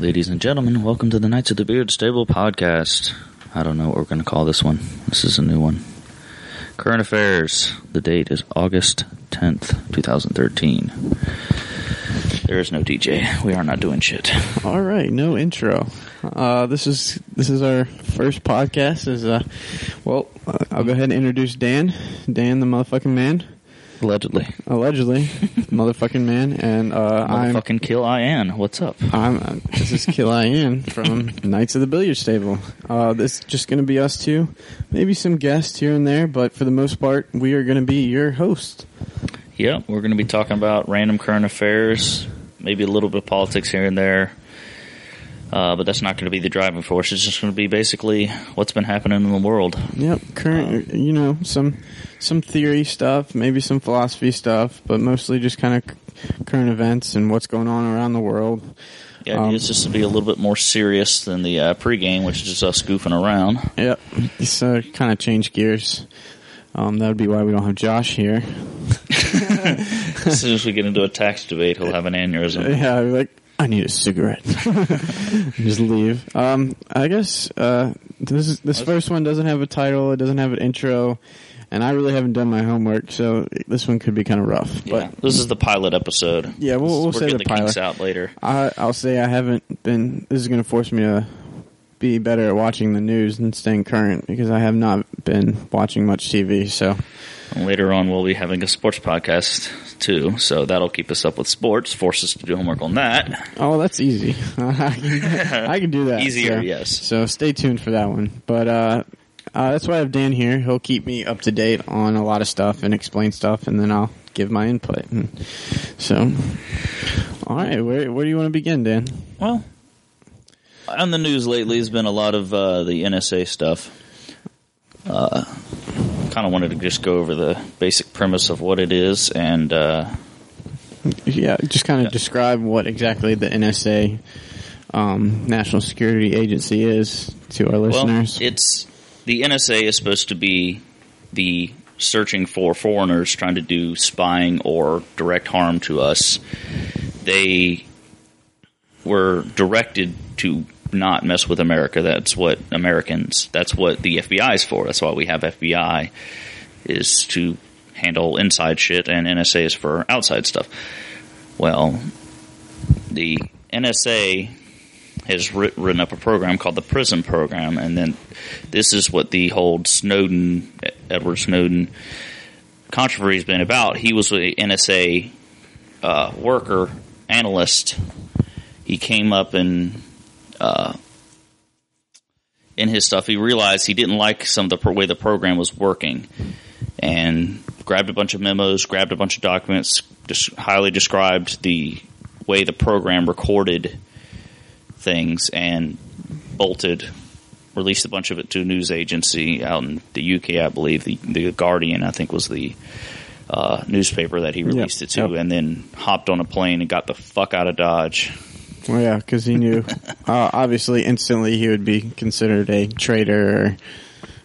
Ladies and gentlemen, welcome to the Knights of the Beard Stable podcast. I don't know what we're going to call this one. This is a new one. Current affairs. The date is August 10th, 2013. There is no DJ. We are not doing shit. All right, no intro. This is our first podcast. I'll go ahead and introduce Dan. Dan, the motherfucking man. Allegedly, motherfucking man, and motherfucking Kill Ian. What's up? This is Kill Ian from Knights of the Billiards Table. This is just going to be us two, maybe some guests here and there, but for the most part, we are going to be your host. Yeah, we're going to be talking about random current affairs, maybe a little bit of politics here and there, but that's not going to be the driving force. It's just going to be basically what's been happening in the world. Yep, current, some theory stuff, maybe some philosophy stuff, but mostly just kind of current events and what's going on around the world. Yeah, it's just to be a little bit more serious than the pregame, which is just us goofing around. Yep, so kind of change gears. That would be why we don't have Josh here. As soon as we get into a tax debate, he'll have an aneurysm. Yeah, I'd be like, I need a cigarette. Just leave. I guess this first one doesn't have a title. It doesn't have an intro. And I really haven't done my homework, so this one could be kind of rough. Yeah, but this is the pilot episode. Yeah, we'll say the pilot. We'll get the kinks out later. I'll say I haven't been. This is going to force me to be better at watching the news and staying current because I have not been watching much TV. So later on, we'll be having a sports podcast too, so that'll keep us up with sports. Force us to do homework on that. Oh, that's easy. I can do that. Easier, so, yes. So stay tuned for that one, but. That's why I have Dan here. He'll keep me up to date on a lot of stuff and explain stuff, and then I'll give my input. So, all right, where do you want to begin, Dan? Well, on the news lately has been a lot of the NSA stuff. Kind of wanted to just go over the basic premise of what it is and... just kind of describe what exactly the NSA, National Security Agency, is to our listeners. Well, the NSA is supposed to be the searching for foreigners trying to do spying or direct harm to us. They were directed to not mess with America. That's what the FBI is for. That's why we have FBI, is to handle inside shit, and NSA is for outside stuff. Well, the NSA has written up a program called the PRISM program, and then this is what the whole Edward Snowden controversy has been about. He was an NSA worker, analyst. He came up and in his stuff, he realized he didn't like some of the way the program was working, and grabbed a bunch of memos, grabbed a bunch of documents, just highly described the way the program recorded things and bolted, released a bunch of it to a news agency out in the UK, I believe. The Guardian, I think, was the newspaper that he released it to, and then hopped on a plane and got the fuck out of Dodge. Well, yeah, because he knew, obviously, instantly he would be considered a traitor.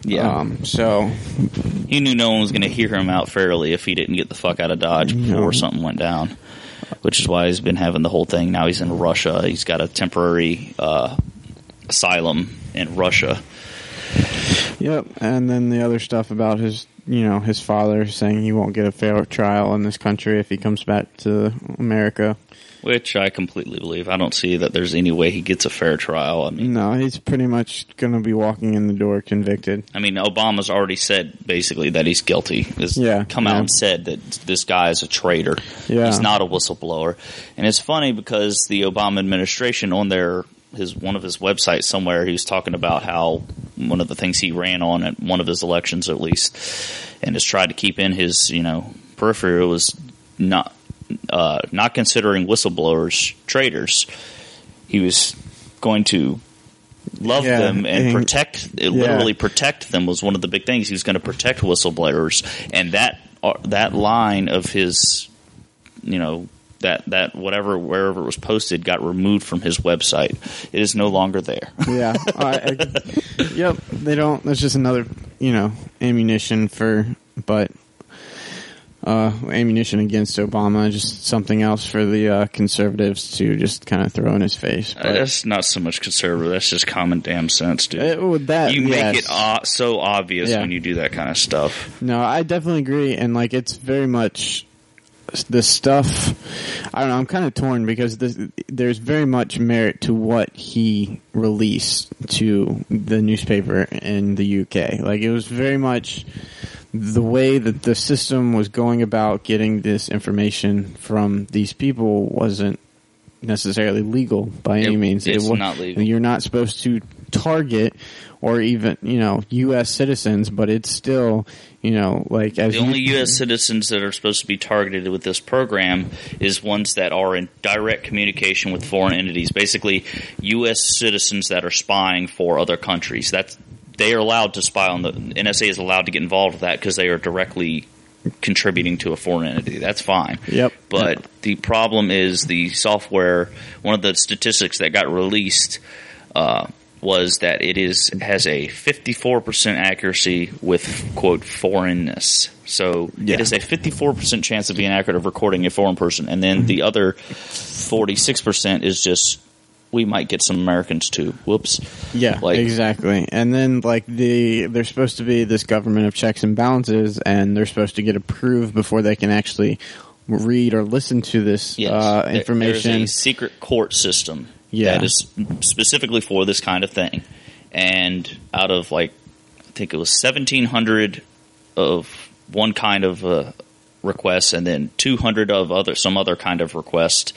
So he knew no one was going to hear him out fairly if he didn't get the fuck out of Dodge before something went down. Which is why he's been having the whole thing. Now he's in Russia. He's got a temporary asylum in Russia. Yep, and then the other stuff about his, his father saying he won't get a fair trial in this country if he comes back to America. Which I completely believe. I don't see that there's any way he gets a fair trial. I mean, no, he's pretty much going to be walking in the door convicted. I mean, Obama's already said basically that he's guilty. He's come out and said that this guy is a traitor. Yeah. He's not a whistleblower. And it's funny because the Obama administration on one of his websites somewhere, he was talking about how one of the things he ran on at one of his elections, at least, and has tried to keep in his periphery was not considering whistleblowers traitors. He was going to love them and literally protect them was one of the big things. He was going to protect whistleblowers, and that line of his, that whatever, wherever it was posted, got removed from his website. It is no longer there. Yeah. Yep. They don't. That's just another ammunition for, but. ammunition against Obama, just something else for the conservatives to just kind of throw in his face. But that's not so much conservative. That's just common damn sense, dude. You make it so obvious when you do that kind of stuff. No, I definitely agree. And like, it's very much the stuff. I don't know. I'm kind of torn because there's very much merit to what he released to the newspaper in the UK. Like, it was very much the way that the system was going about getting this information from these people wasn't necessarily legal by any means. It's not legal. You're not supposed to target or even, U.S. citizens, but it's still, the only U.S. citizens that are supposed to be targeted with this program is ones that are in direct communication with foreign entities. Basically, U.S. citizens that are spying for other countries. They are allowed to spy on the NSA is allowed to get involved with that because they are directly contributing to a foreign entity. That's fine. Yep. But the problem is the software. One of the statistics that got released was that it has a 54% accuracy with quote foreignness. So it is a 54% chance of being accurate of recording a foreign person, and then the other 46% is just. We might get some Americans too. Whoops. Yeah, exactly. And then there's supposed to be this government of checks and balances, and they're supposed to get approved before they can actually read or listen to this information. There's a secret court system that is specifically for this kind of thing. And out of I think it was 1,700 of one kind of requests, and then 200 of some other kind of requests,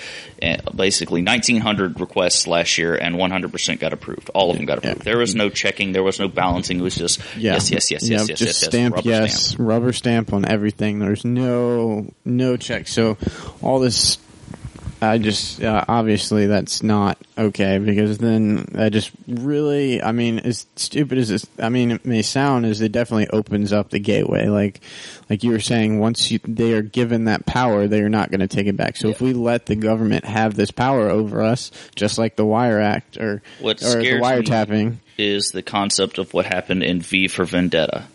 basically 1,900 requests last year, and 100% got approved. All of them got approved. There was no checking, there was no balancing. It was just rubber stamp on everything. There's no check. So all this, I just obviously that's not okay, because then I just really, as stupid as this, it may sound, is it definitely opens up the gateway. Like you were saying, once they are given that power, they are not going to take it back. So if we let the government have this power over us, just like the Wire Act or the wiretapping, is the concept of what happened in V for Vendetta,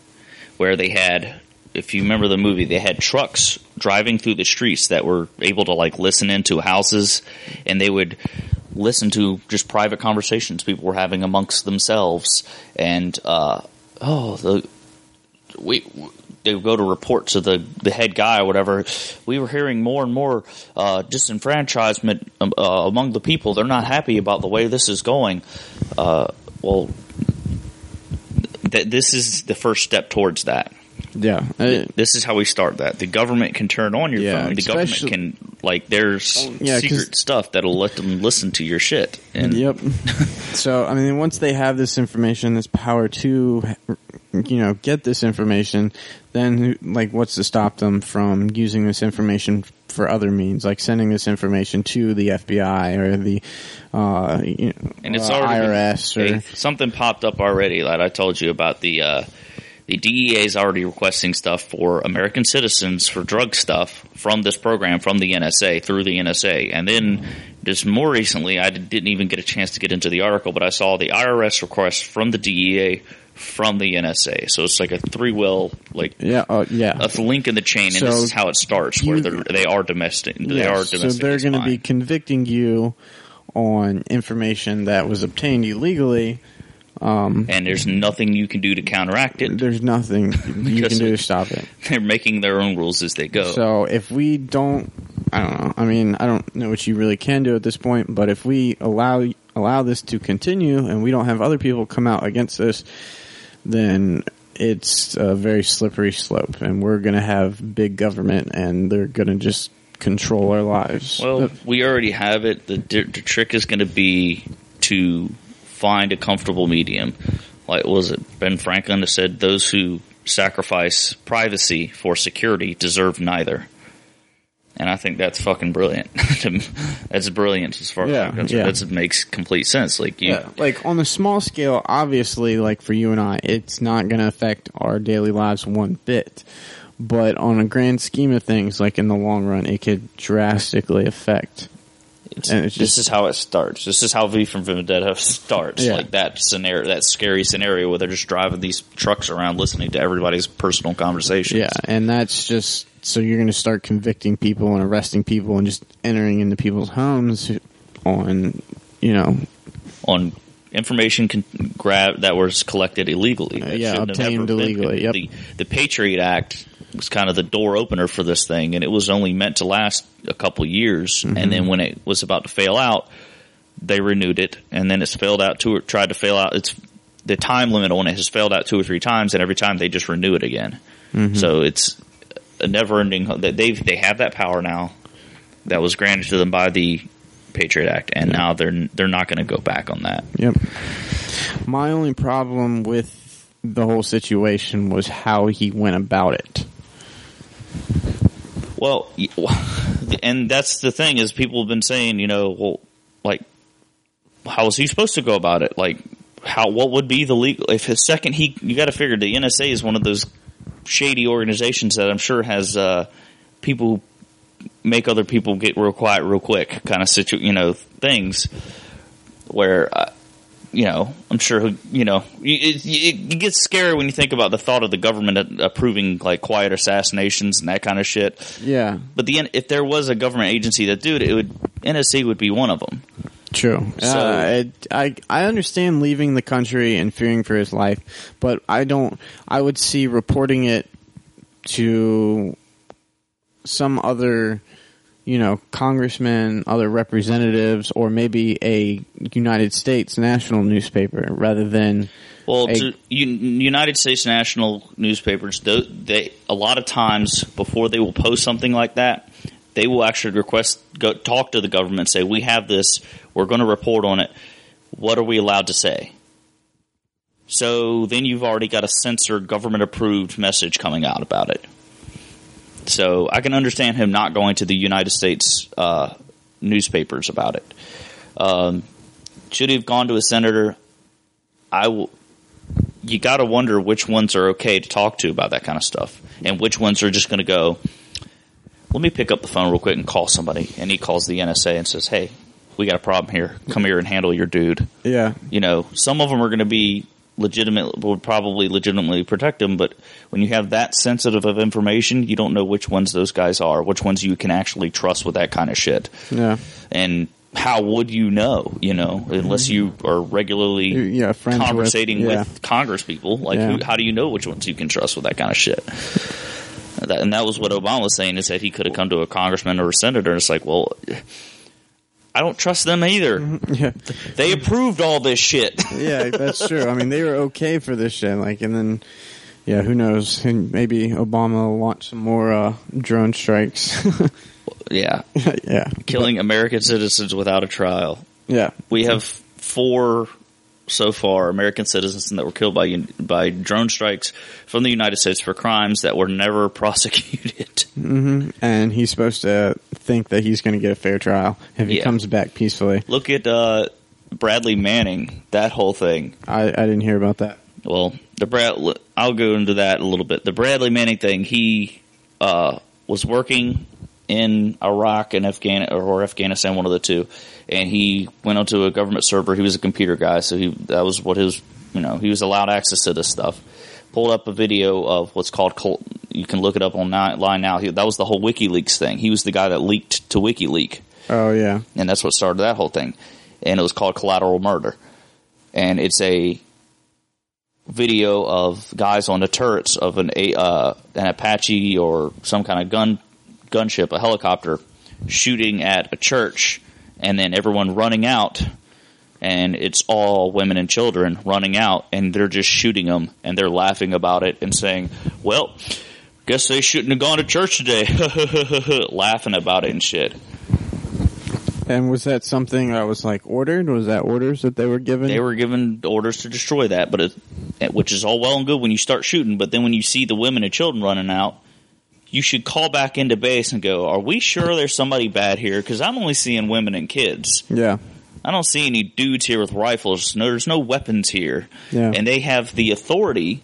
where they had. If you remember the movie, they had trucks driving through the streets that were able to listen into houses, and they would listen to just private conversations people were having amongst themselves. And they would go to report to the head guy or whatever. We were hearing more and more disenfranchisement among the people. They're not happy about the way this is going. This is the first step towards that. Yeah. This is how we start that. The government can turn on your phone. The government can, there's secret stuff that'll let them listen to your shit. And so, once they have this information, this power to, get this information, then, what's to stop them from using this information for other means, like sending this information to the FBI or the IRS? Something popped up already, I told you about the DEA is already requesting stuff for American citizens for drug stuff from this program, from the NSA, through the NSA. And then just more recently, I didn't even get a chance to get into the article, but I saw the IRS request from the DEA from the NSA. So it's a three-wheel, a link in the chain, and this is how it starts, where they are domestic. Yeah, they are domestic. So they're going to be convicting you on information that was obtained illegally. And there's nothing you can do to counteract it. There's nothing you can do to stop it. They're making their own rules as they go. So if we don't, I don't know what you really can do at this point, but if we allow this to continue and we don't have other people come out against this, then it's a very slippery slope, and we're going to have big government, and they're going to just control our lives. Well, we already have it. The trick is going to be to find a comfortable medium. Was it Ben Franklin that said those who sacrifice privacy for security deserve neither? And I think that's fucking brilliant. That's brilliant as far as I'm concerned. That makes complete sense. On the small scale, obviously, for you and I, it's not going to affect our daily lives one bit. But on a grand scheme of things, in the long run, it could drastically affect. This is how it starts. This is how V for Vendetta starts. Yeah. That scenario, that scary scenario where they're just driving these trucks around listening to everybody's personal conversations. Yeah, and that's just So you're going to start convicting people and arresting people and just entering into people's homes on, you know, on information that was collected illegally. Obtained illegally. Yep. The Patriot Act was kind of the door opener for this thing, and it was only meant to last a couple years. Mm-hmm. And then when it was about to fail out, they renewed it, and then it's failed out two or tried to fail out. It's the time limit on it has failed out two or three times, and every time they just renew it again. Mm-hmm. So it's a never-ending. They have that power now that was granted to them by the Patriot Act, and yep. Now they're not going to go back on that. Yep. My only problem with the whole situation was how he went about it. Well, and that's the thing is people have been saying, you know, well, like, how is he supposed to go about it? Like, what would be the legal? If his second, you got to figure the NSA is one of those shady organizations that I'm sure has people who make other people get real quiet real quick kind of things where, I'm sure, it gets scary when you think about the thought of the government approving like quiet assassinations and that kind of shit. Yeah. But if there was a government agency that did it, NSA would be one of them. True. So, I understand leaving the country and fearing for his life, but I would see reporting it to some other, congressmen, other representatives, or maybe a United States national newspaper rather than United States national newspapers. They a lot of times before they will post something like that, they will actually talk to the government and say, we have this, we're going to report on it, what are we allowed to say? So then you've already got a censored, government-approved message coming out about it. So I can understand him not going to the United States newspapers about it. Should he have gone to a senator? You got to wonder which ones are okay to talk to about that kind of stuff and which ones are just going to go, let me pick up the phone real quick and call somebody. And he calls the NSA and says, hey, we got a problem here. Come here and handle your dude. Yeah. Some of them are going to be would probably legitimately protect them. But when you have that sensitive of information, you don't know which ones those guys are, which ones you can actually trust with that kind of shit. Yeah. And how would you know, unless you are regularly conversating with Congress people? Like, how do you know which ones you can trust with that kind of shit? And that was what Obama was saying, is that he could have come to a congressman or a senator, and it's like, well, I don't trust them either. Yeah. They approved all this shit. Yeah, that's true. I mean, they were okay for this shit. And then, who knows? And maybe Obama will launch some more drone strikes. Yeah. Yeah. Killing American citizens without a trial. Yeah. We have 4... so far, American citizens that were killed by drone strikes from the United States for crimes that were never prosecuted. Mm-hmm. And he's supposed to think that he's going to get a fair trial if he comes back peacefully. Look at Bradley Manning, that whole thing. I didn't hear about that. Well, I'll go into that a little bit. The Bradley Manning thing, he was working in Iraq and Afghanistan, one of the two, and he went onto a government server. He was a computer guy, so he was allowed access to this stuff. Pulled up a video of what's called, you can look it up online now. That was the whole WikiLeaks thing. He was the guy that leaked to WikiLeaks. Oh yeah, and that's what started that whole thing. And it was called Collateral Murder, and it's a video of guys on the turrets of an Apache or some kind of gunship, a helicopter, shooting at a church, and then everyone running out, and it's all women and children running out, and they're just shooting them, and they're laughing about it and saying, well, guess they shouldn't have gone to church today, laughing about it and shit. And was that something that was ordered? Was that orders that they were given? They were given orders to destroy that, but which is all well and good when you start shooting, but then when you see the women and children running out, you should call back into base and go, are we sure there's somebody bad here? Because I'm only seeing women and kids. Yeah. I don't see any dudes here with rifles. No, there's no weapons here. Yeah. And they have the authority,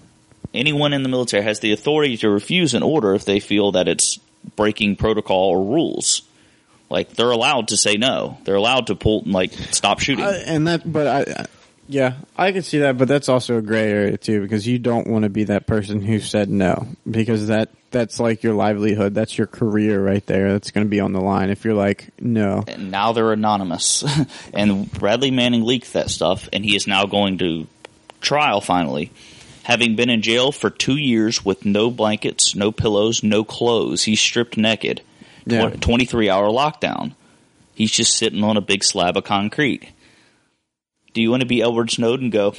anyone in the military has the authority to refuse an order if they feel that it's breaking protocol or rules. They're allowed to say no. They're allowed to stop shooting. And that, but I Yeah, I can see that, but that's also a gray area too, because you don't want to be that person who said no, because that's like your livelihood. That's your career right there. That's going to be on the line if you're like, no. And now they're anonymous. And Bradley Manning leaked that stuff, and he is now going to trial finally, having been in jail for 2 years with no blankets, no pillows, no clothes. He's stripped naked. Yeah. 23-hour lockdown. He's just sitting on a big slab of concrete. Do you want to be Edward Snowden and go,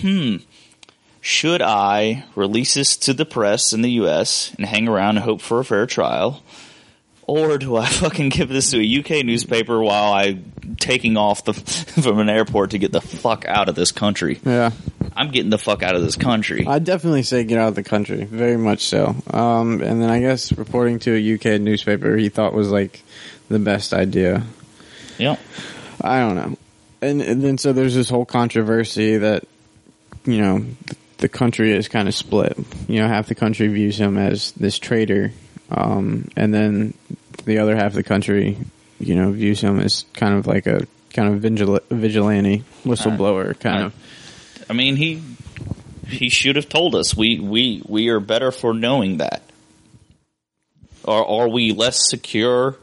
should I release this to the press in the U.S. and hang around and hope for a fair trial? Or do I fucking give this to a U.K. newspaper while I'm taking off from an airport to get the fuck out of this country? Yeah. I'm getting the fuck out of this country. I'd definitely say get out of the country. Very much so. And then I guess reporting to a U.K. newspaper he thought was like the best idea. Yeah. I don't know. And then so there's this whole controversy that, you know, the country is kind of split. You know, half the country views him as this traitor, and then the other half of the country, you know, views him as kind of like a kind of vigilante whistleblower kind of. I mean, he should have told us. We are better for knowing that. Or are we less secure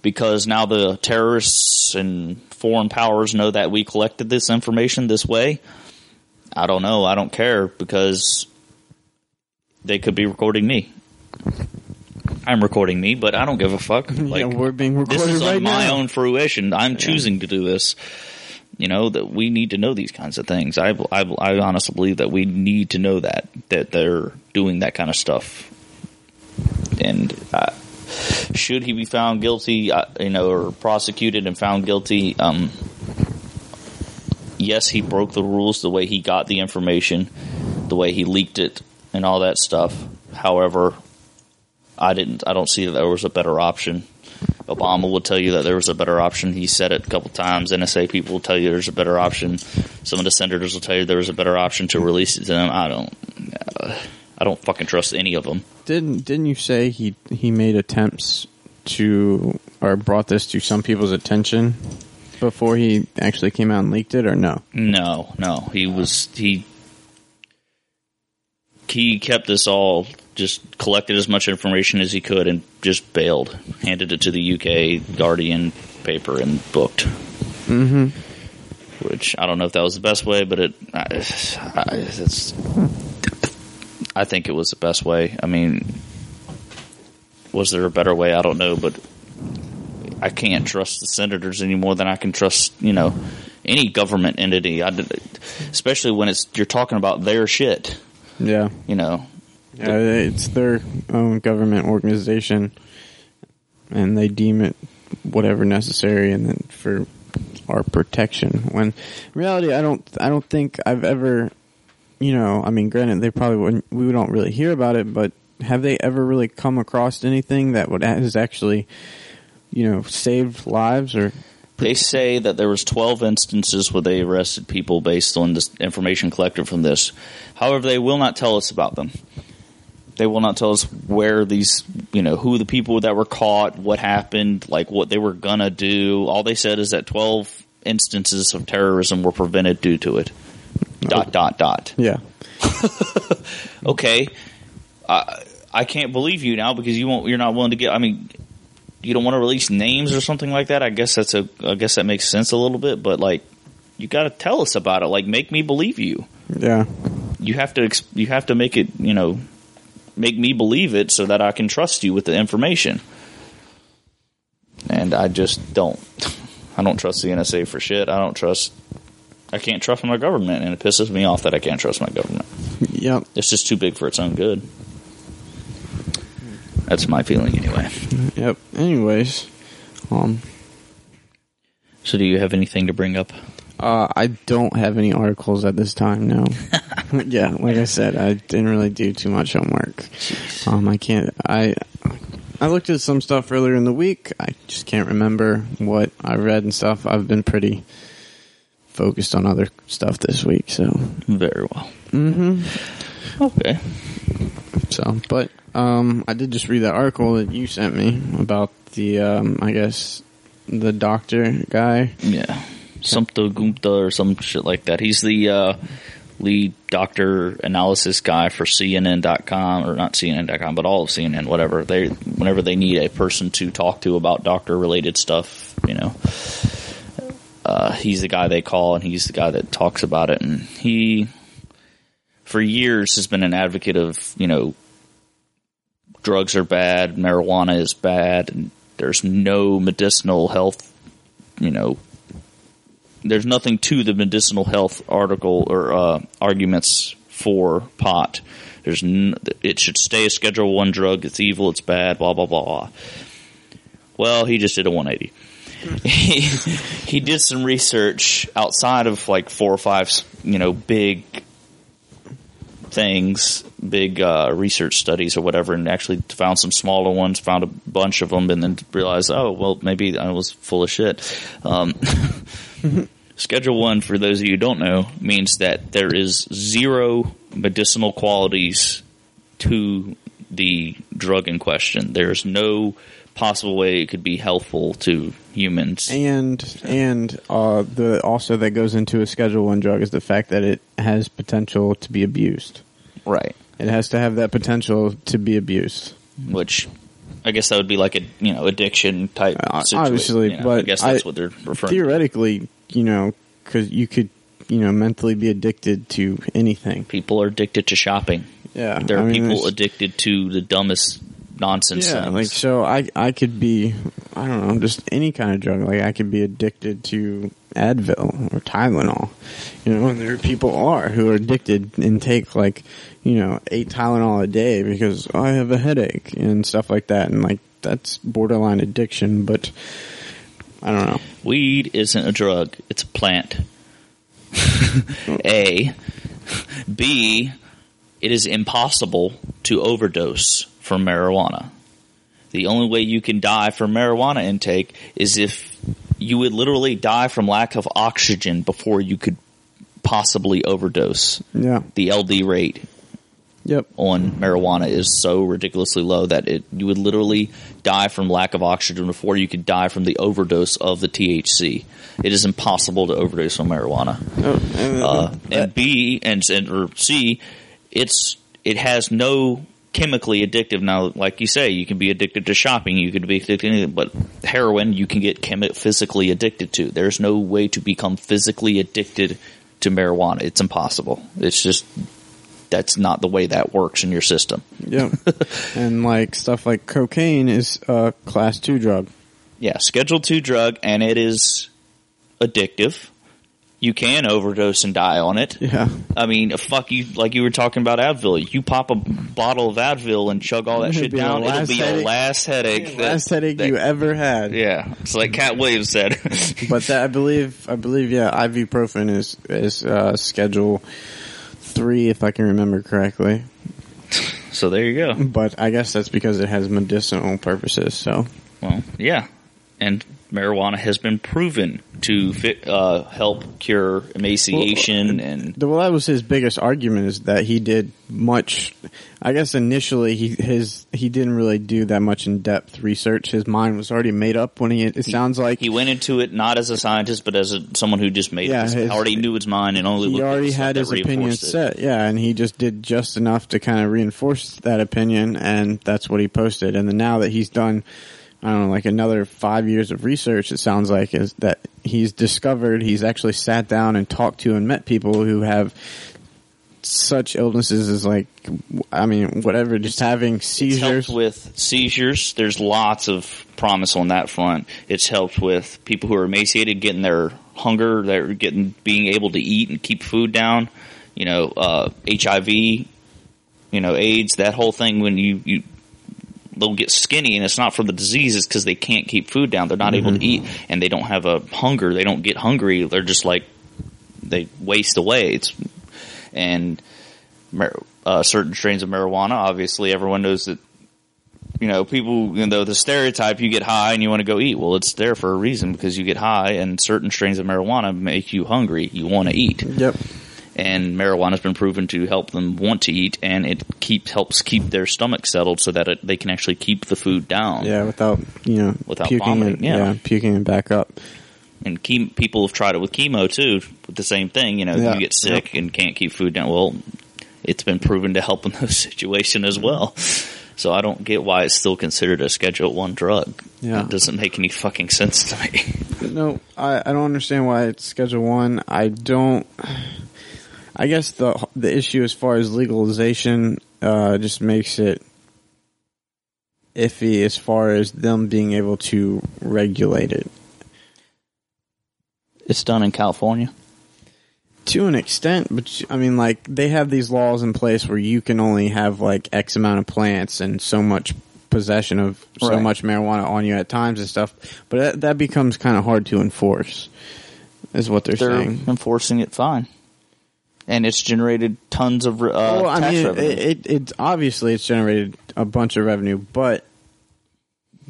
because now the terrorists and foreign powers know that we collected this information this way? I don't know. I don't care, because they could be recording me. I'm recording me, but I don't give a fuck. Like, yeah, we're being recorded right now. This is on my own fruition. I'm choosing to do this. You know, that we need to know these kinds of things. I honestly believe that we need to know that they're doing that kind of stuff. And should he be found guilty, or prosecuted and found guilty? Yes, he broke the rules the way he got the information, the way he leaked it, and all that stuff. However, I don't see that there was a better option. Obama will tell you that there was a better option. He said it a couple times. NSA people will tell you there's a better option. Some of the senators will tell you there was a better option to release it to them. I don't fucking trust any of them. Didn't you say he made attempts to, or brought this to some people's attention before he actually came out and leaked it, or no? No. He kept this all, just collected as much information as he could and just bailed. Handed it to the UK Guardian paper and booked. Mm-hmm. Which, I don't know if that was the best way, but I think it was the best way. I mean, was there a better way? I don't know, but I can't trust the senators any more than I can trust, any government entity. Especially when you're talking about their shit. Yeah. It's their own government organization, and they deem it whatever necessary, and then for our protection. When in reality, I don't think I've ever. Granted, they probably wouldn't. We don't really hear about it, but have they ever really come across anything that has actually, saved lives? Or they say that there was 12 instances where they arrested people based on this information collected from this. However, they will not tell us about them. They will not tell us where these, who the people that were caught, what happened, like what they were gonna do. All they said is that 12 instances of terrorism were prevented due to it. .. Yeah. Okay. I can't believe you now because you're not willing to get. I mean, you don't want to release names or something like that. I guess that makes sense a little bit, but like, you got to tell us about it. Like, make me believe you. Yeah. You have to make it. Make me believe it so that I can trust you with the information. And I just don't. I don't trust the NSA for shit. I can't trust my government, and it pisses me off that I can't trust my government. Yep. It's just too big for its own good. That's my feeling anyway. Yep. Anyways. So do you have anything to bring up? I don't have any articles at this time, no. Yeah, like I said, I didn't really do too much homework. Jeez. I looked at some stuff earlier in the week. I just can't remember what I read and stuff. I've been pretty focused on other stuff this week, so very well. Mm-hmm. Okay. So, but I did just read that article that you sent me about the, the doctor guy. Yeah. Sanjay Gupta or some shit like that. He's the lead doctor analysis guy for CNN.com, or not CNN.com, but all of CNN, whatever. Whenever they need a person to talk to about doctor-related stuff, you know, he's the guy they call, and he's the guy that talks about it. And he, for years, has been an advocate of, you know, drugs are bad, marijuana is bad, and there's no medicinal health, you know, there's nothing to the medicinal health article or arguments for pot. It should stay a Schedule I drug. It's evil. It's bad. Blah blah blah blah. Well, he just did a 180. He did some research outside of like 4 or 5, you know, big things, big research studies or whatever, and actually found some smaller ones. Found a bunch of them, and then realized, oh well, maybe I was full of shit. Schedule I, for those of you who don't know, means that there is zero medicinal qualities to the drug in question. There is no possible way it could be helpful to humans. And also that goes into a Schedule I drug is the fact that it has potential to be abused. Right. It has to have that potential to be abused. Which, I guess that would be like a, you know, addiction type situation. Obviously, you know, but I guess that's what they're referring to. Theoretically, you know, because you could, you know, mentally be addicted to anything. People are addicted to shopping. Yeah. There are people addicted to the dumbest nonsense things. Yeah, like, so I could be, I don't know, just any kind of drug. Like, I could be addicted to Advil or Tylenol. You know, and there are people who are addicted and take, like, you know, 8 Tylenol a day because I have a headache and stuff like that. And, like, that's borderline addiction, but I don't know. Weed isn't a drug. It's a plant. A. B. It is impossible to overdose from marijuana. The only way you can die from marijuana intake is if you would literally die from lack of oxygen before you could possibly overdose. Yeah. The LD rate on marijuana is so ridiculously low that you would literally die from lack of oxygen before you could die from the overdose of the THC. It is impossible to overdose on marijuana. And B or C, it has no chemically addictive. Now, like you say, you can be addicted to shopping, you could be addicted to anything, but heroin you can get physically addicted to. There's no way to become physically addicted to marijuana. It's impossible. It's just, that's not the way that works in your system. Yeah. And like stuff like cocaine is a class 2 drug. Yeah, Schedule II drug, and it is addictive. You can overdose and die on it. Yeah. I mean, fuck you, like you were talking about Advil. You pop a bottle of Advil and chug all that shit down, it'll be your last headache. Last headache you ever had. Yeah. It's like Cat Williams said. But that, I believe, yeah, ibuprofen is Schedule 3, if I can remember correctly. So there you go. But I guess that's because it has medicinal purposes, so. Well, yeah. And marijuana has been proven to help cure emaciation. Well, that was his biggest argument, is that he did much. I guess initially he didn't really do that much in depth research. His mind was already made up when he sounds like he went into it not as a scientist but as someone who just made it. He already knew his mind and only he already had his opinion set. Yeah, and he just did just enough to kind of reinforce that opinion, and that's what he posted. And then now that he's done, I don't know, like another 5 years of research, it sounds like, is that he's actually sat down and talked to and met people who have such illnesses as, like, I mean, whatever, just having seizures. It's helped with seizures. There's lots of promise on that front. It's helped with people who are emaciated getting their hunger, being able to eat and keep food down, you know, HIV, you know, AIDS, that whole thing when you they'll get skinny, and it's not for the diseases because they can't keep food down. They're not able to eat, and they don't have a hunger. They don't get hungry. They're just like they waste away. And certain strains of marijuana, obviously, everyone knows that, you know, people, you know, the stereotype, you get high and you want to go eat. Well, it's there for a reason, because you get high, and certain strains of marijuana make you hungry. You want to eat. Yep. And marijuana's been proven to help them want to eat, and it helps keep their stomach settled so that they can actually keep the food down. Yeah, without vomiting. Yeah, puking it back up. And people have tried it with chemo too, with the same thing. You know, yeah. You get sick and can't keep food down. Well, it's been proven to help in those situations as well. So I don't get why it's still considered a Schedule I drug. Yeah. It doesn't make any fucking sense to me. No, I don't understand why it's Schedule I. I don't. I guess the issue as far as legalization just makes it iffy as far as them being able to regulate it. It's done in California? To an extent, but I mean, like, they have these laws in place where you can only have, like, X amount of plants and so much possession of so right. much marijuana on you at times and stuff, but that becomes kind of hard to enforce, is what they're saying. Enforcing it fine. And it's generated tons of tax revenue. Obviously, it's generated a bunch of revenue, but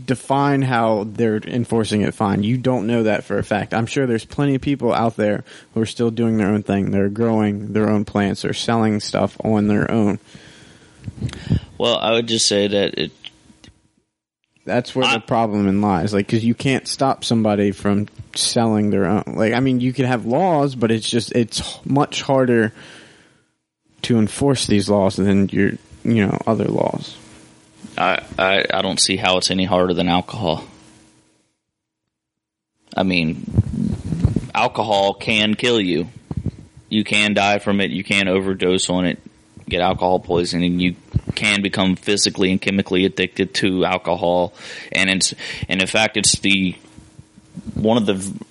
define how they're enforcing it fine. You don't know that for a fact. I'm sure there's plenty of people out there who are still doing their own thing. They're growing their own plants. They're selling stuff on their own. Well, I would just say that that's where the problem lies. Like, because you can't stop somebody from selling their own. Like, I mean, you can have laws, but it's much harder to enforce these laws than your other laws. I don't see how it's any harder than alcohol. I mean, alcohol can kill you. You can die from it. You can overdose on it, get alcohol poisoning. You can become physically and chemically addicted to alcohol. And in fact, it's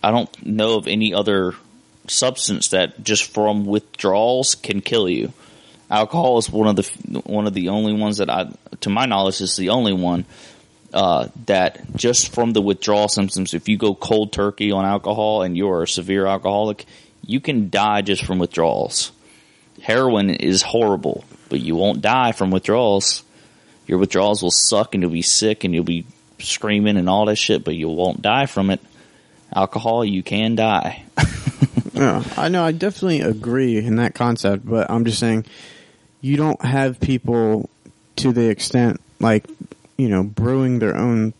I don't know of any other substance that just from withdrawals can kill you. Alcohol is one of the only ones that to my knowledge, is the only one that just from the withdrawal symptoms, if you go cold turkey on alcohol and you're a severe alcoholic, you can die just from withdrawals. Heroin is horrible, but you won't die from withdrawals. Your withdrawals will suck and you'll be sick and you'll be screaming and all that shit, but you won't die from it. Alcohol, you can die. Yeah, I know. I definitely agree in that concept, but I'm just saying you don't have people to the extent, like, you know, brewing their own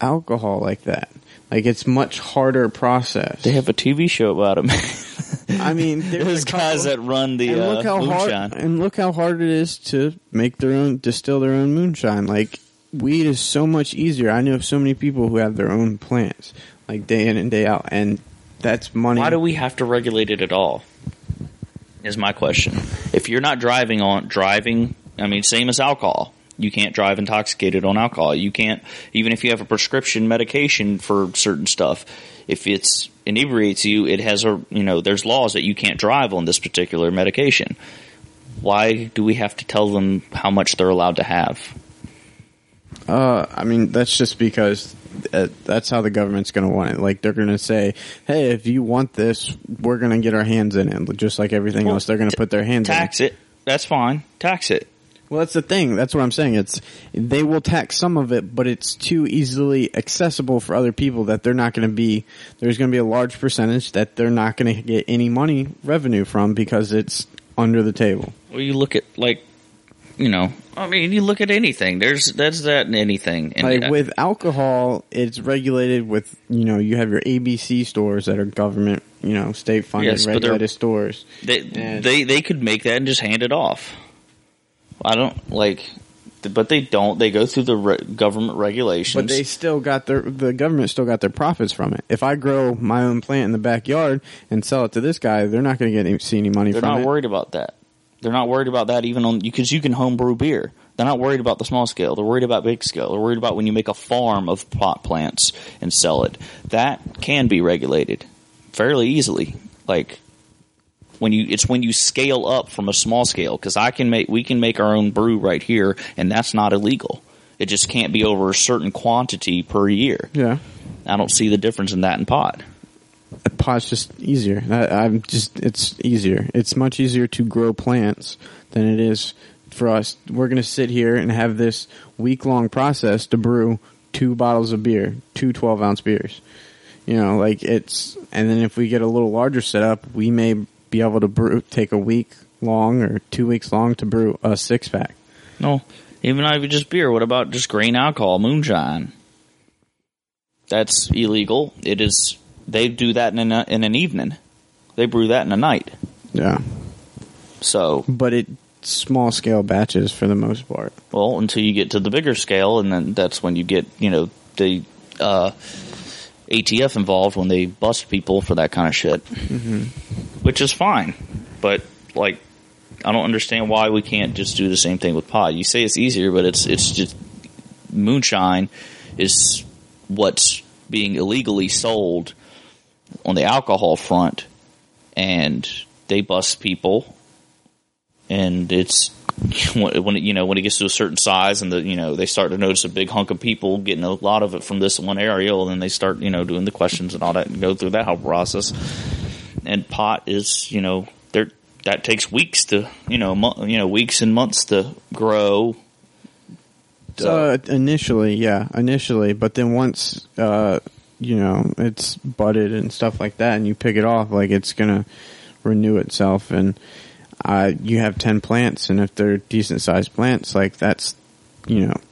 alcohol like that. Like, it's much harder process. They have a TV show about it, man. I mean, there's guys that run the moonshine. Look how hard it is to make their own, distill their own moonshine. Like, weed is so much easier. I know so many people who have their own plants, like, day in and day out, and that's money. Why do we have to regulate it at all? Is my question. If you're not driving, I mean, same as alcohol. You can't drive intoxicated on alcohol. You can't, even if you have a prescription medication for certain stuff, if it inebriates you, it has there's laws that you can't drive on this particular medication. Why do we have to tell them how much they're allowed to have? I mean, that's just because that's how the government's going to want it. Like, they're going to say, hey, if you want this, we're going to get our hands in it. Just like everything else, they're going to put their hands in it. Tax it. That's fine. Tax it. Well, that's the thing. That's what I'm saying. They will tax some of it, but it's too easily accessible for other people that they're not going to be – there's going to be a large percentage that they're not going to get any money revenue from because it's under the table. Well, you look at, like, you know, I mean, you look at anything. That's that and anything. And like with alcohol, it's regulated with, you know, you have your ABC stores that are government, you know, state funded, yes, regulated stores. They could make that and just hand it off. I don't like, but they don't. They go through the government regulations. But they still got the government still got their profits from it. If I grow my own plant in the backyard and sell it to this guy, they're not going to see any money from it. They're not worried about that. They're not worried about that even on because you can homebrew beer. They're not worried about the small scale. They're worried about big scale. They're worried about when you make a farm of pot plants and sell it. That can be regulated fairly easily. Like when you scale up from a small scale, because we can make our own brew right here, and that's not illegal. It just can't be over a certain quantity per year. Yeah, I don't see the difference in that and pot. A pot's just easier. It's easier. It's much easier to grow plants than it is for us. We're going to sit here and have this week-long process to brew 2 bottles of beer, 2 12-ounce beers. You know, like it's, and then if we get a little larger setup, we may be able to take a week long or 2 weeks long to brew a 6-pack. No, even not even just beer. What about just grain alcohol, moonshine? That's illegal. It is. They do that in an evening. They brew that in a night. Yeah. So, but it small scale batches for the most part. Well, until you get to the bigger scale, and then that's when you get the ATF involved when they bust people for that kind of shit, mm-hmm. which is fine. But I don't understand why we can't just do the same thing with pot. You say it's easier, but it's just moonshine is what's being illegally sold on the alcohol front, and they bust people. And it's when it gets to a certain size, and they start to notice a big hunk of people getting a lot of it from this one area, and then they start doing the questions and all that, and go through that whole process. And pot is that takes weeks to weeks and months to grow. Initially, but then once it's budded and stuff like that, and you pick it off, it's gonna renew itself. And you have 10 plants, and if they're decent sized plants, that's,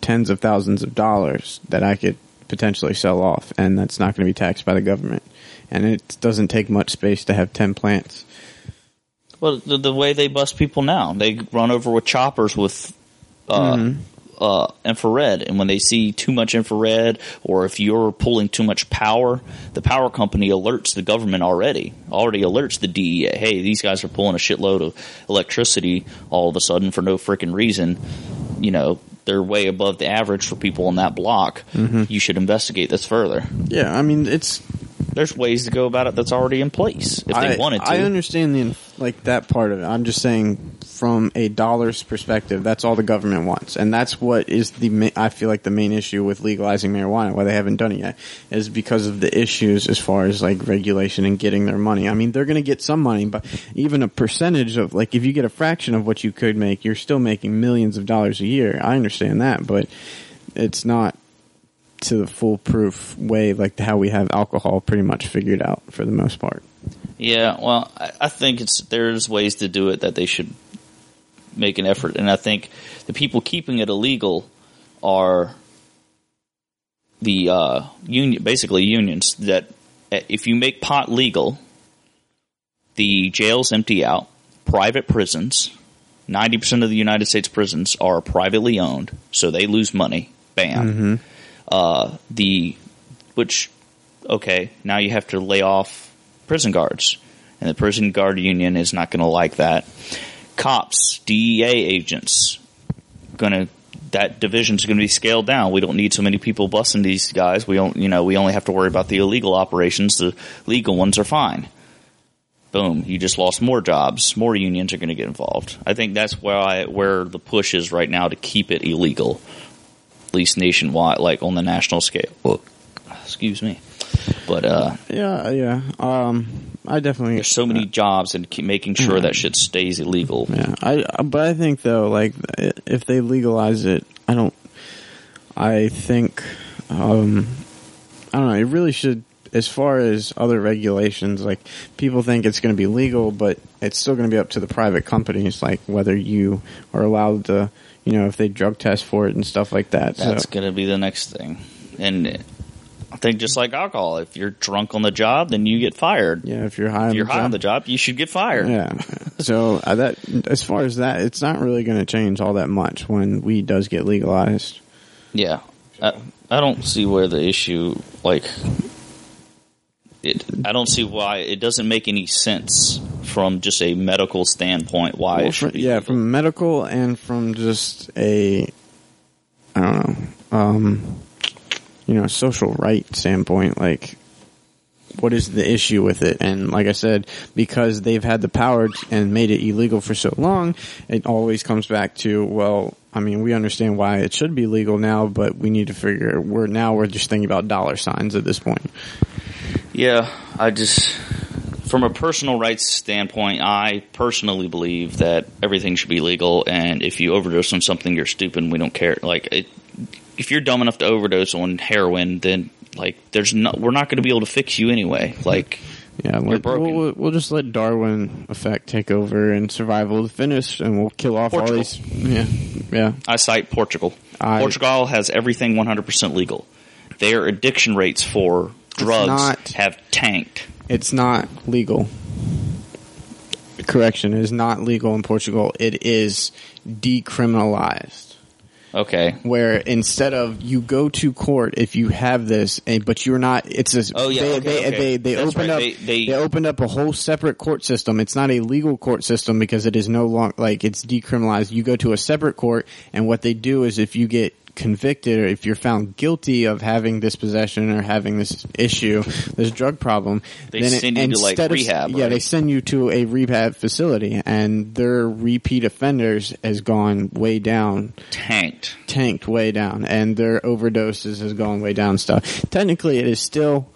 tens of thousands of dollars that I could potentially sell off, and that's not going to be taxed by the government. And it doesn't take much space to have 10 plants. Well, the way they bust people now, they run over with choppers with, infrared, and when they see too much infrared, or if you're pulling too much power, the power company alerts the government already alerts the DEA, hey, these guys are pulling a shitload of electricity all of a sudden for no freaking reason. They're way above the average for people on that block. Mm-hmm. You should investigate this further. Yeah, I mean, there's ways to go about it that's already in place if they wanted to. I understand that part of it. I'm just saying from a dollar's perspective, that's all the government wants. And that's what is the main issue with legalizing marijuana, why they haven't done it yet, is because of the issues as far as regulation and getting their money. I mean, they're going to get some money, but even a percentage of if you get a fraction of what you could make, you're still making millions of dollars a year. I understand that, but it's not to the foolproof way how we have alcohol pretty much figured out for the most part. Yeah, well, I think there's ways to do it that they should make an effort, and I think the people keeping it illegal are the unions. That if you make pot legal, the jails empty out, private prisons. 90% of the United States prisons are privately owned, so they lose money. Bam. Mm-hmm. Now you have to lay off prison guards, and the prison guard union is not going to like that. Cops, DEA agents, that division's going to be scaled down. We don't need so many people busting these guys. We only have to worry about the illegal operations. The legal ones are fine. Boom! You just lost more jobs. More unions are going to get involved. I think that's where the push is right now to keep it illegal. At least nationwide, on the national scale. Well, excuse me, but yeah. I definitely there's so many jobs and keep making sure that shit stays illegal. Yeah, I think though, if they legalize it, I don't know. It really should. As far as other regulations, people think it's going to be legal, but it's still going to be up to the private companies, whether you are allowed to. If they drug test for it and stuff like that. That's going to be the next thing. And I think just like alcohol, if you're drunk on the job, then you get fired. Yeah, if you're high on the job, you should get fired. Yeah. So that, as far as that, it's not really going to change all that much when weed does get legalized. Yeah. I don't see where the issue, I don't see why it doesn't make any sense from just a medical standpoint. Why? Well, from medical and from just I don't know, social right standpoint. What is the issue with it? And like I said, because they've had the power and made it illegal for so long, it always comes back to, well, I mean, we understand why it should be legal now, but we need to figure. We're just thinking about dollar signs at this point. Yeah, from a personal rights standpoint, I personally believe that everything should be legal, and if you overdose on something, you're stupid, and we don't care. If you're dumb enough to overdose on heroin, then, we're not going to be able to fix you anyway. We're broken. We'll just let Darwin effect take over and survival of the fittest, and we'll kill off Portugal. All these. Yeah. I cite Portugal. Portugal has everything 100% legal. Their addiction rates for drugs have tanked. It's not legal. Correction, it is not legal in Portugal. It is decriminalized. Okay. Where instead of you go to court if you have this, but you're not. It's a. Oh yeah. They opened up. They opened up a whole separate court system. It's not a legal court system because it is no longer like it's decriminalized. You go to a separate court, and what they do is if you get convicted or if you're found guilty of having this possession or having this issue, this drug problem, they send you to like rehab. Yeah, right? They send you to a rehab facility, and their repeat offenders has gone way down, tanked way down, and their overdoses has gone way down. Stuff technically, it is still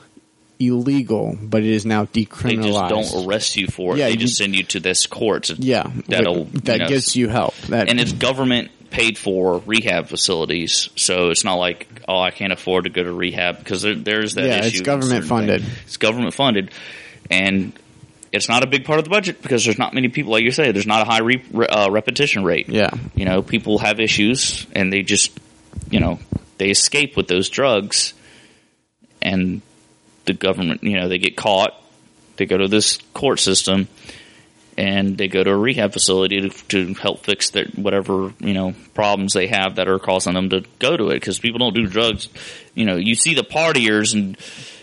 illegal, but it is now decriminalized. They just don't arrest you for it. Yeah, they just send you to this court. Yeah, that gets you help. And it's government paid for rehab facilities, so it's not like, oh, I can't afford to go to rehab, because there's that issue. Yeah, it's government funded. It's government funded, and it's not a big part of the budget because there's not many people, like you say, there's not a high repetition rate. Yeah. You know, people have issues, and they just, you know, they escape with those drugs, and the government, you know, they get caught, they go to this court system, and they go to a rehab facility to help fix their whatever, you know, problems they have that are causing them to go to it, because people don't do drugs. You know, you see the partiers and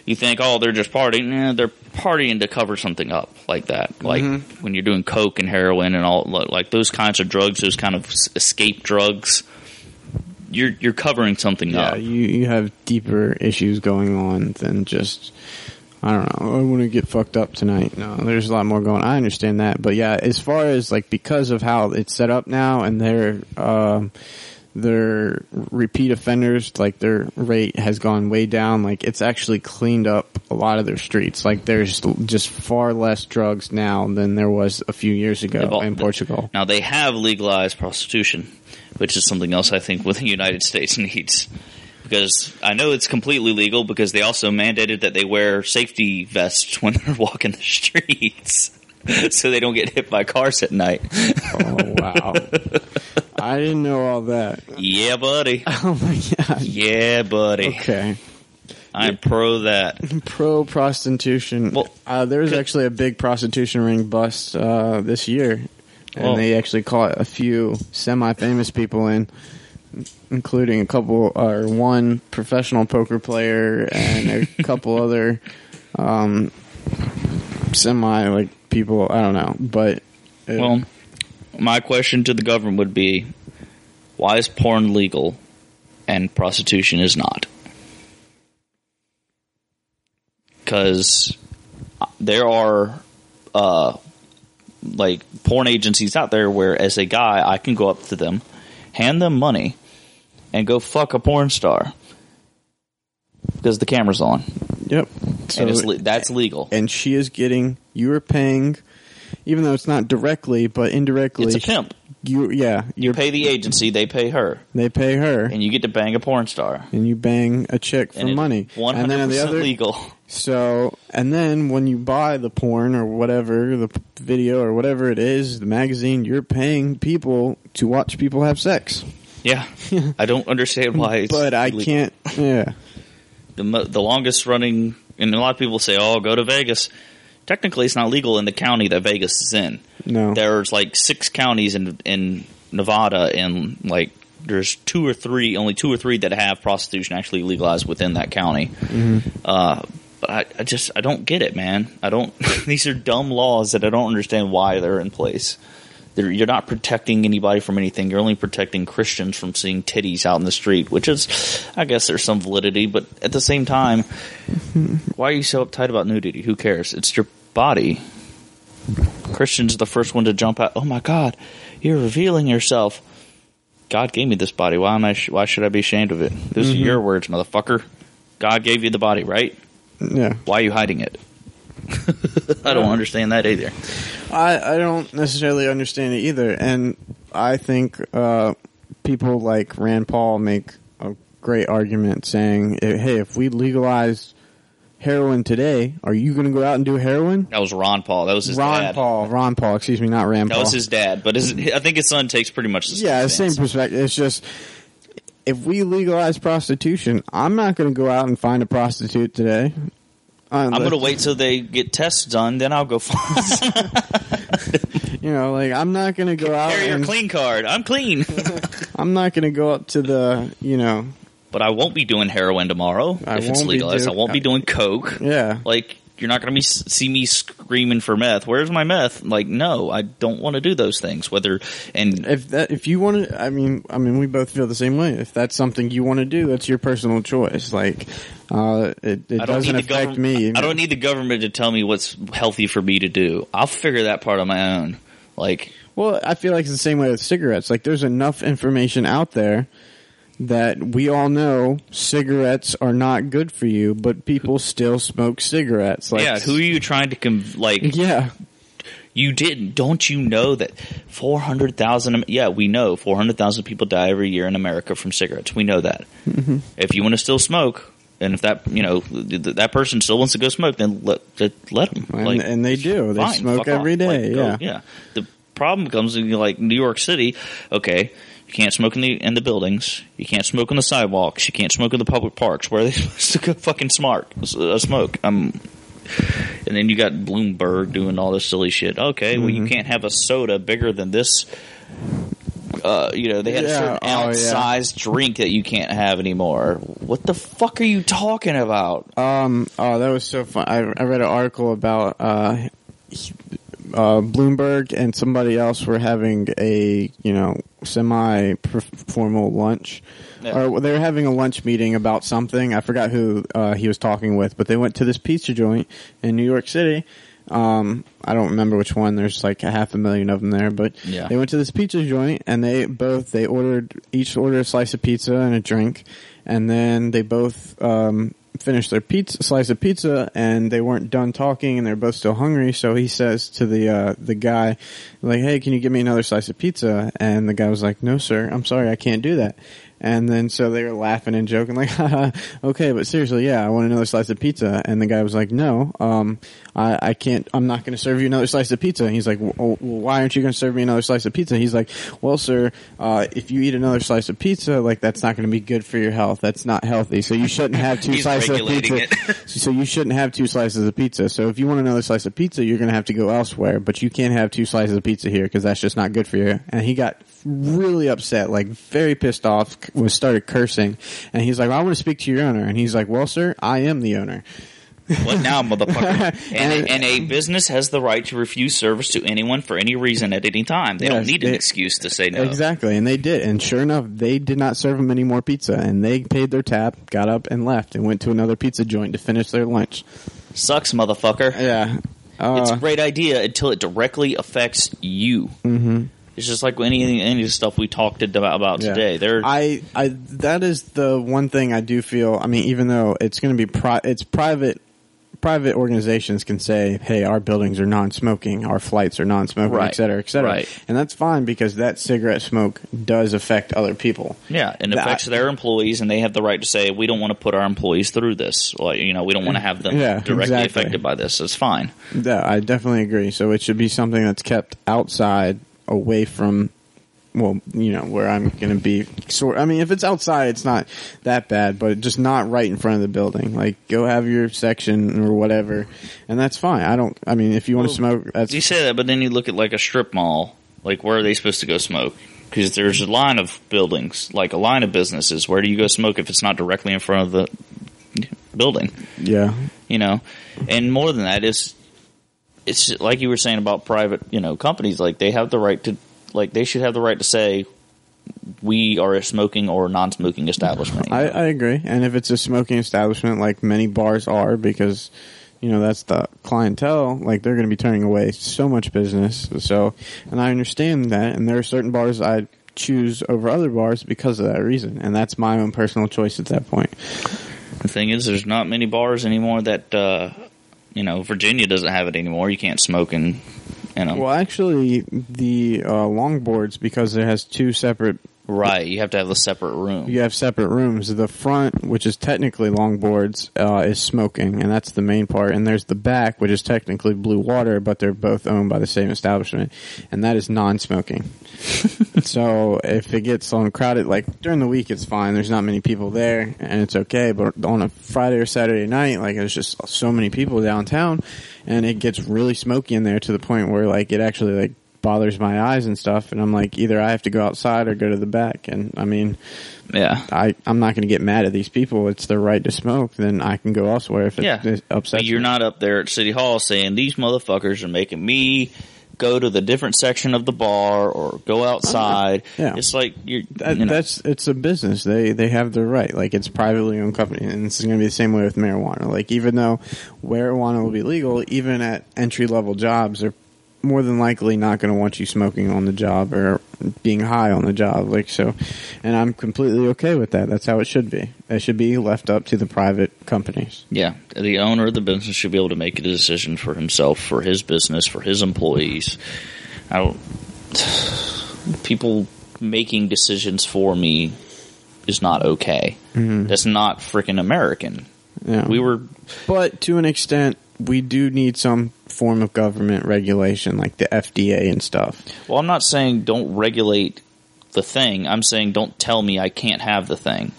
you think, oh, they're just partying. Nah, they're partying to cover something up like that. Like when you're doing coke and heroin and all, like those kinds of drugs, those kind of escape drugs, you're covering something up. Yeah, you have deeper issues going on than just, I don't know, I want to get fucked up tonight. No, there's a lot more going on. I understand that. But yeah, as far as like, because of how it's set up now and their repeat offenders, like their rate has gone way down. Like it's actually cleaned up a lot of their streets. Like there's just far less drugs now than there was a few years ago in Portugal. Now they have legalized prostitution, which is something else I think the United States needs. Because I know it's completely legal because they also mandated that they wear safety vests when they're walking the streets so they don't get hit by cars at night. Oh, wow. I didn't know all that. Yeah, buddy. Oh, my God. Yeah, buddy. Okay. I'm pro that. Pro prostitution. Well, there was actually a big prostitution ring bust this year, and they actually caught a few semi-famous people in, including a couple or one professional poker player and a couple other semi like people. I don't know, but well, my question to the government would be, why is porn legal and prostitution is not? Because there are like porn agencies out there where, as a guy, I can go up to them, hand them money, and go fuck a porn star because the camera's on. Yep. So and that's legal. And she is getting, you are paying, even though it's not directly, but indirectly. It's a pimp. You pay the agency, they pay her. They pay her. And you get to bang a porn star. And you bang a chick for money. 100% legal. So, and then when you buy the porn or whatever, the video or whatever it is, the magazine, you're paying people to watch people have sex. Yeah, I don't understand why it's but I illegal. Can't, yeah. The longest running, and a lot of people say, oh, go to Vegas. Technically, it's not legal in the county that Vegas is in. No. There's like 6 counties in Nevada, and like there's only two or three that have prostitution actually legalized within that county. Mm-hmm. But I don't get it, man. I don't, these are dumb laws that I don't understand why they're in place. You're not protecting anybody from anything. You're only protecting Christians from seeing titties out in the street, which is, I guess there's some validity. But at the same time, why are you so uptight about nudity? Who cares? It's your body. Christians are the first one to jump out. Oh, my God, you're revealing yourself. God gave me this body. Why should I be ashamed of it? Those are your words, motherfucker. God gave you the body, right? Yeah. Why are you hiding it? I don't understand that either. I don't necessarily understand it either, and I think people like Rand Paul make a great argument saying, hey, if we legalize heroin today, are you going to go out and do heroin? That was Ron Paul. That was his dad. Ron Paul, excuse me, not Rand Paul. That was his dad, but I think his son takes pretty much the same perspective. It's just, if we legalize prostitution, I'm not going to go out and find a prostitute today. I'm going to wait till they get tests done, then I'll go false. You know, like, I'm not going to go out. Carry your clean card. I'm clean. I'm not going to go up to the, you know. But I won't be doing heroin tomorrow if it's legalized. I won't be doing coke. Yeah. Like, you're not going to see me screaming for meth. Where's my meth? Like, no, I don't want to do those things. Whether and if you want to, I mean, we both feel the same way. If that's something you want to do, that's your personal choice. Like, it doesn't affect me. I don't need the government to tell me what's healthy for me to do. I'll figure that part on my own. Like, well, I feel like it's the same way with cigarettes. Like, there's enough information out there that we all know cigarettes are not good for you, but people still smoke cigarettes. Like, yeah, who are you trying to Yeah. You didn't. Don't you know that 400,000 – yeah, we know 400,000 people die every year in America from cigarettes. We know that. Mm-hmm. If you want to still smoke – and if that, you know, that person still wants to go smoke, then let them. Like, and they do. They smoke every day. Like, yeah. The problem comes in, like, New York City. Okay, you can't smoke in the buildings. You can't smoke on the sidewalks. You can't smoke in the public parks. Where are they supposed to go fucking smoke? And then you got Bloomberg doing all this silly shit. Okay, well, you can't have a soda bigger than this. You know, they had a certain ounce-sized drink that you can't have anymore. What the fuck are you talking about? That was so fun. I read an article about Bloomberg and somebody else were having a, you know, semi-formal lunch. Yeah. Or they were having a lunch meeting about something. I forgot who he was talking with, but they went to this pizza joint in New York City. I don't remember which one. There's like 500,000 of them there, but yeah. They went to this pizza joint and they each ordered a slice of pizza and a drink, and then they both finished their slice of pizza and they weren't done talking and they're both still hungry. So he says to the guy, like, "Hey, can you give me another slice of pizza?" And the guy was like, "No, sir. I'm sorry, I can't do that." And then so they were laughing and joking like, haha, okay, but seriously, yeah, I want another slice of pizza. And the guy was like, no, I can't, I'm not going to serve you another slice of pizza. And he's like, well, why aren't you going to serve me another slice of pizza? And he's like, well, sir, if you eat another slice of pizza, like, that's not going to be good for your health. That's not healthy. So you shouldn't have two slices of pizza. So you shouldn't have two slices of pizza. So if you want another slice of pizza, you're going to have to go elsewhere, but you can't have two slices of pizza here because that's just not good for you. And he got really upset, like very pissed off, started cursing, and he's like, well, I want to speak to your owner. And he's like, well, sir, I am the owner. What now, motherfucker? And a business has the right to refuse service to anyone for any reason at any time. They don't need an excuse to say no. Exactly, and they did. And sure enough, they did not serve them any more pizza. And they paid their tab, got up, and left, and went to another pizza joint to finish their lunch. Sucks, motherfucker. Yeah. It's a great idea until it directly affects you. Mm-hmm. It's just like any of the stuff we talked about today. Yeah. That is the one thing I do feel. I mean, even though it's going to be private organizations can say, hey, our buildings are non-smoking, our flights are non-smoking, right, et cetera, et cetera. Right. And that's fine because that cigarette smoke does affect other people. Yeah, and affects their employees, and they have the right to say, we don't want to put our employees through this. Like, you know, we don't want to have them directly affected by this. It's fine. Yeah, I definitely agree. So it should be something that's kept outside, away from, well, you know, where I'm going to be. So, I mean, if it's outside, it's not that bad, but just not right in front of the building. Like, go have your section or whatever, and that's fine. If you want to smoke, that's... You say that, but then you look at, like, a strip mall. Like, where are they supposed to go smoke? Because there's a line of buildings, like a line of businesses. Where do you go smoke if it's not directly in front of the building? Yeah. You know? And more than that is... It's like you were saying about private, you know, companies. Like, they have the right to, like, they should have the right to say, we are a smoking or non-smoking establishment. I agree. And if it's a smoking establishment, like many bars are, because, you know, that's the clientele, like, they're going to be turning away so much business. So, and I understand that. And there are certain bars I choose over other bars because of that reason. And that's my own personal choice at that point. The thing is, there's not many bars anymore that, you know, Virginia doesn't have it anymore. You can't smoke in them. Well, actually, the Longboards, because it has two separate Right, you have to have a separate room. You have separate rooms. The front, which is technically longboards, is smoking, and that's the main part. And there's the back, which is technically blue water, but they're both owned by the same establishment, and that is non-smoking. So if it gets crowded, like during the week, it's fine. There's not many people there, and it's okay. But on a Friday or Saturday night, like there's just so many people downtown, and it gets really smoky in there to the point where like it actually like bothers my eyes and stuff, and I'm like, either I have to go outside or go to the back. And I mean, yeah, I'm not going to get mad at these people. It's their right to smoke. Then I can go elsewhere if it upsets me. You're not up there at City Hall saying these motherfuckers are making me go to the different section of the bar or go outside. Yeah. It's like it's a business. They have their right. Like, it's privately owned company, and this is going to be the same way with marijuana. Like, even though marijuana will be legal, even at entry level jobs, they're more than likely not going to want you smoking on the job or being high on the job, like, so. And I'm completely okay with that. That's how it should be. It should be left up to the private companies. Yeah, the owner of the business should be able to make a decision for himself, for his business, for his employees. People making decisions for me is not okay. Mm-hmm. That's not freaking American. Yeah. But to an extent, we do need some form of government regulation, like the FDA and stuff. Well, I'm not saying don't regulate the thing. I'm saying don't tell me I can't have the thing.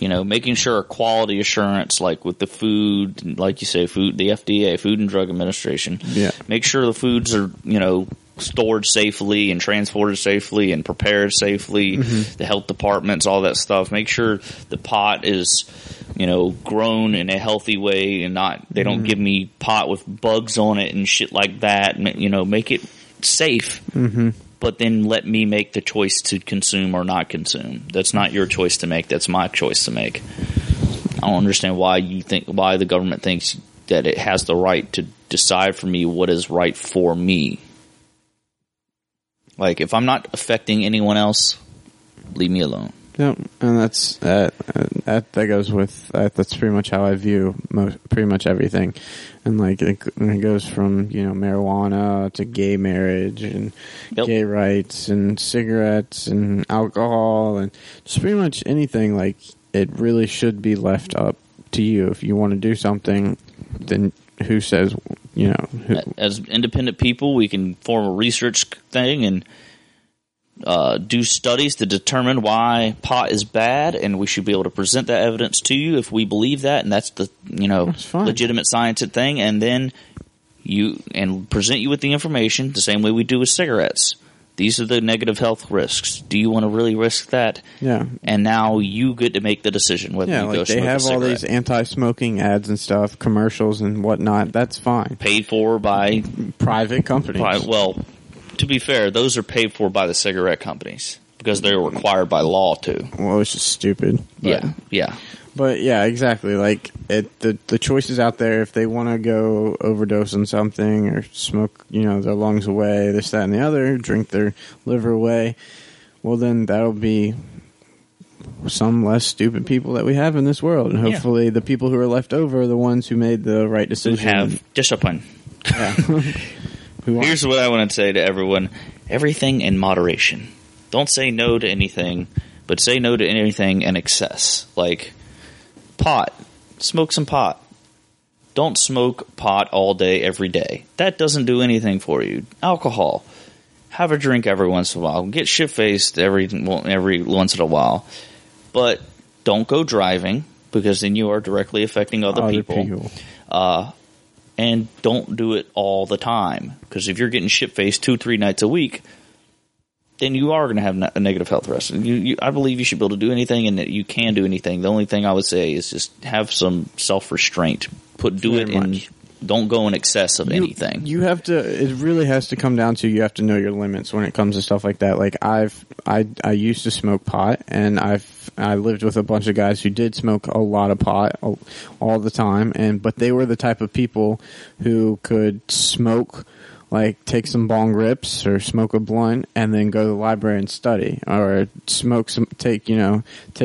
You know, making sure quality assurance, like with the food, like you say, the FDA, Food and Drug Administration. Yeah. Make sure the foods are, stored safely and transported safely and prepared safely. Mm-hmm. The health departments, all that stuff. Make sure the pot is, grown in a healthy way and not, they don't give me pot with bugs on it and shit like that. Make it safe. Mm-hmm. But then let me make the choice to consume or not consume. That's not your choice to make. That's my choice to make. I don't understand why the government thinks that it has the right to decide for me what is right for me. Like, if I'm not affecting anyone else, leave me alone. Yep, and that's that goes with that's pretty much how I view pretty much everything, and like it goes from marijuana to gay marriage and gay rights and cigarettes and alcohol and just pretty much anything. Like, it really should be left up to you. If you want to do something, then who says As independent people, we can form a research thing and do studies to determine why pot is bad, and we should be able to present that evidence to you if we believe that, and that's the legitimate scientific thing. And then present you with the information the same way we do with cigarettes. These are the negative health risks. Do you want to really risk that? Yeah. And now you get to make the decision whether you go smoke a cigarette. They have all these anti-smoking ads and stuff, commercials and whatnot. That's fine. Paid for by private companies. To be fair, those are paid for by the cigarette companies because they're required by law to. Well, it's just stupid. Yeah. But yeah, exactly. Like, the choices out there, if they want to go overdose on something or smoke, their lungs away, this, that, and the other, drink their liver away, well, then that'll be some less stupid people that we have in this world. And hopefully the people who are left over are the ones who made the right decision. Who have discipline. Yeah. Here's what I want to say to everyone. Everything in moderation. Don't say no to anything, but say no to anything in excess. Like pot. Smoke some pot. Don't smoke pot all day, every day. That doesn't do anything for you. Alcohol. Have a drink every once in a while. Get shit-faced every once in a while. But don't go driving, because then you are directly affecting other people. And don't do it all the time, because if you're getting shit-faced 2-3 nights a week, then you are going to have a negative health risk. I believe you should be able to do anything, and that you can do anything. The only thing I would say is just have some self-restraint. Don't go in excess of anything. You have to. It really has to come down to you have to know your limits when it comes to stuff like that. Like, I used to smoke pot, and I lived with a bunch of guys who did smoke a lot of pot all the time, but they were the type of people who could smoke, like take some bong rips or smoke a blunt and then go to the library and study, or take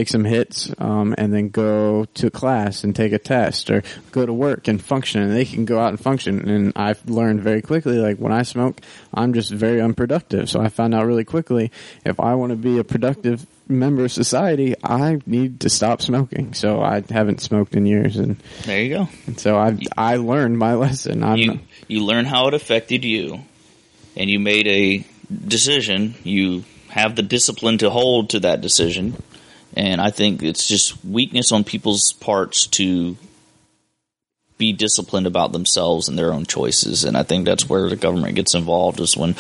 some hits and then go to class and take a test, or go to work and function, and they can go out and function. And I've learned very quickly, like, when I smoke, I'm just very unproductive. So I found out really quickly, if I want to be a productive member of society, I need to stop smoking. So I haven't smoked in years, and there you go. And so I learned my lesson. You learn how it affected you, and you made a decision. You have the discipline to hold to that decision, and I think it's just weakness on people's parts to be disciplined about themselves and their own choices. And I think that's where the government gets involved, is when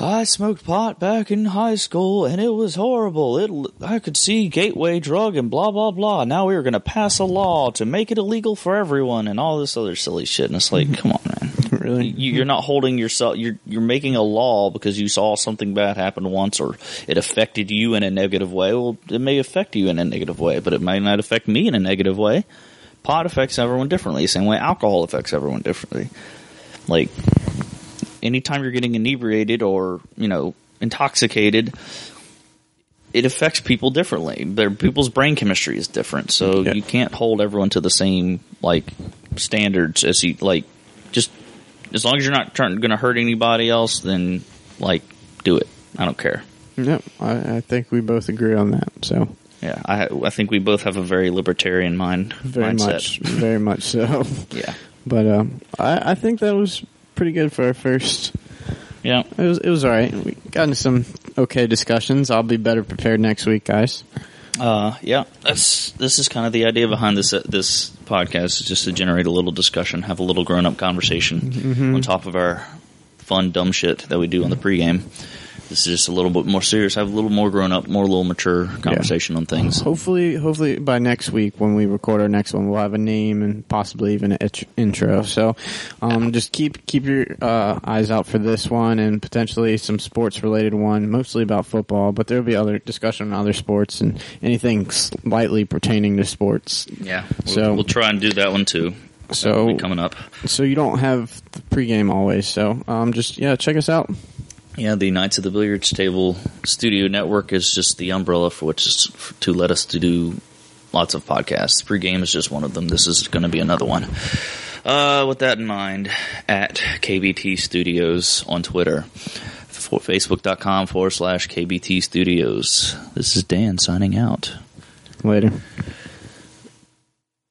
I smoked pot back in high school and it was horrible. I could see gateway drug and blah, blah, blah. Now we're going to pass a law to make it illegal for everyone and all this other silly shit. And it's like, come on, man. Really? You're not holding yourself. You're making a law because you saw something bad happen once, or it affected you in a negative way. Well, it may affect you in a negative way, but it might not affect me in a negative way. Pot affects everyone differently. Same way alcohol affects everyone differently. Like, anytime you're getting inebriated or, intoxicated, it affects people differently. People's brain chemistry is different. So you can't hold everyone to the same, standards as you, just as long as you're not going to hurt anybody else, then, do it. I don't care. No, I think we both agree on that, so. Yeah, I think we both have a very libertarian mindset. Very much so. Yeah. But I think that was pretty good for our first. Yeah. It was all right. We got into some okay discussions. I'll be better prepared next week, guys. Yeah. This is kind of the idea behind this podcast, is just to generate a little discussion, have a little grown-up conversation on top of our fun, dumb shit that we do on the pregame. This is just a little bit more serious. Have a little more grown up, more little mature conversation on things. Hopefully by next week when we record our next one, we'll have a name and possibly even an intro. So, just keep your eyes out for this one and potentially some sports related one, mostly about football. But there'll be other discussion on other sports and anything slightly pertaining to sports. Yeah, we'll try and do that one too. So coming up, so you don't have the pregame always. So, check us out. Yeah, the Knights of the Billiards Table Studio Network is just the umbrella for which to let us to do lots of podcasts. Pre-game is just one of them. This is going to be another one. With that in mind, at KBT Studios on Twitter, Facebook.com/KBT Studios. This is Dan signing out. Later.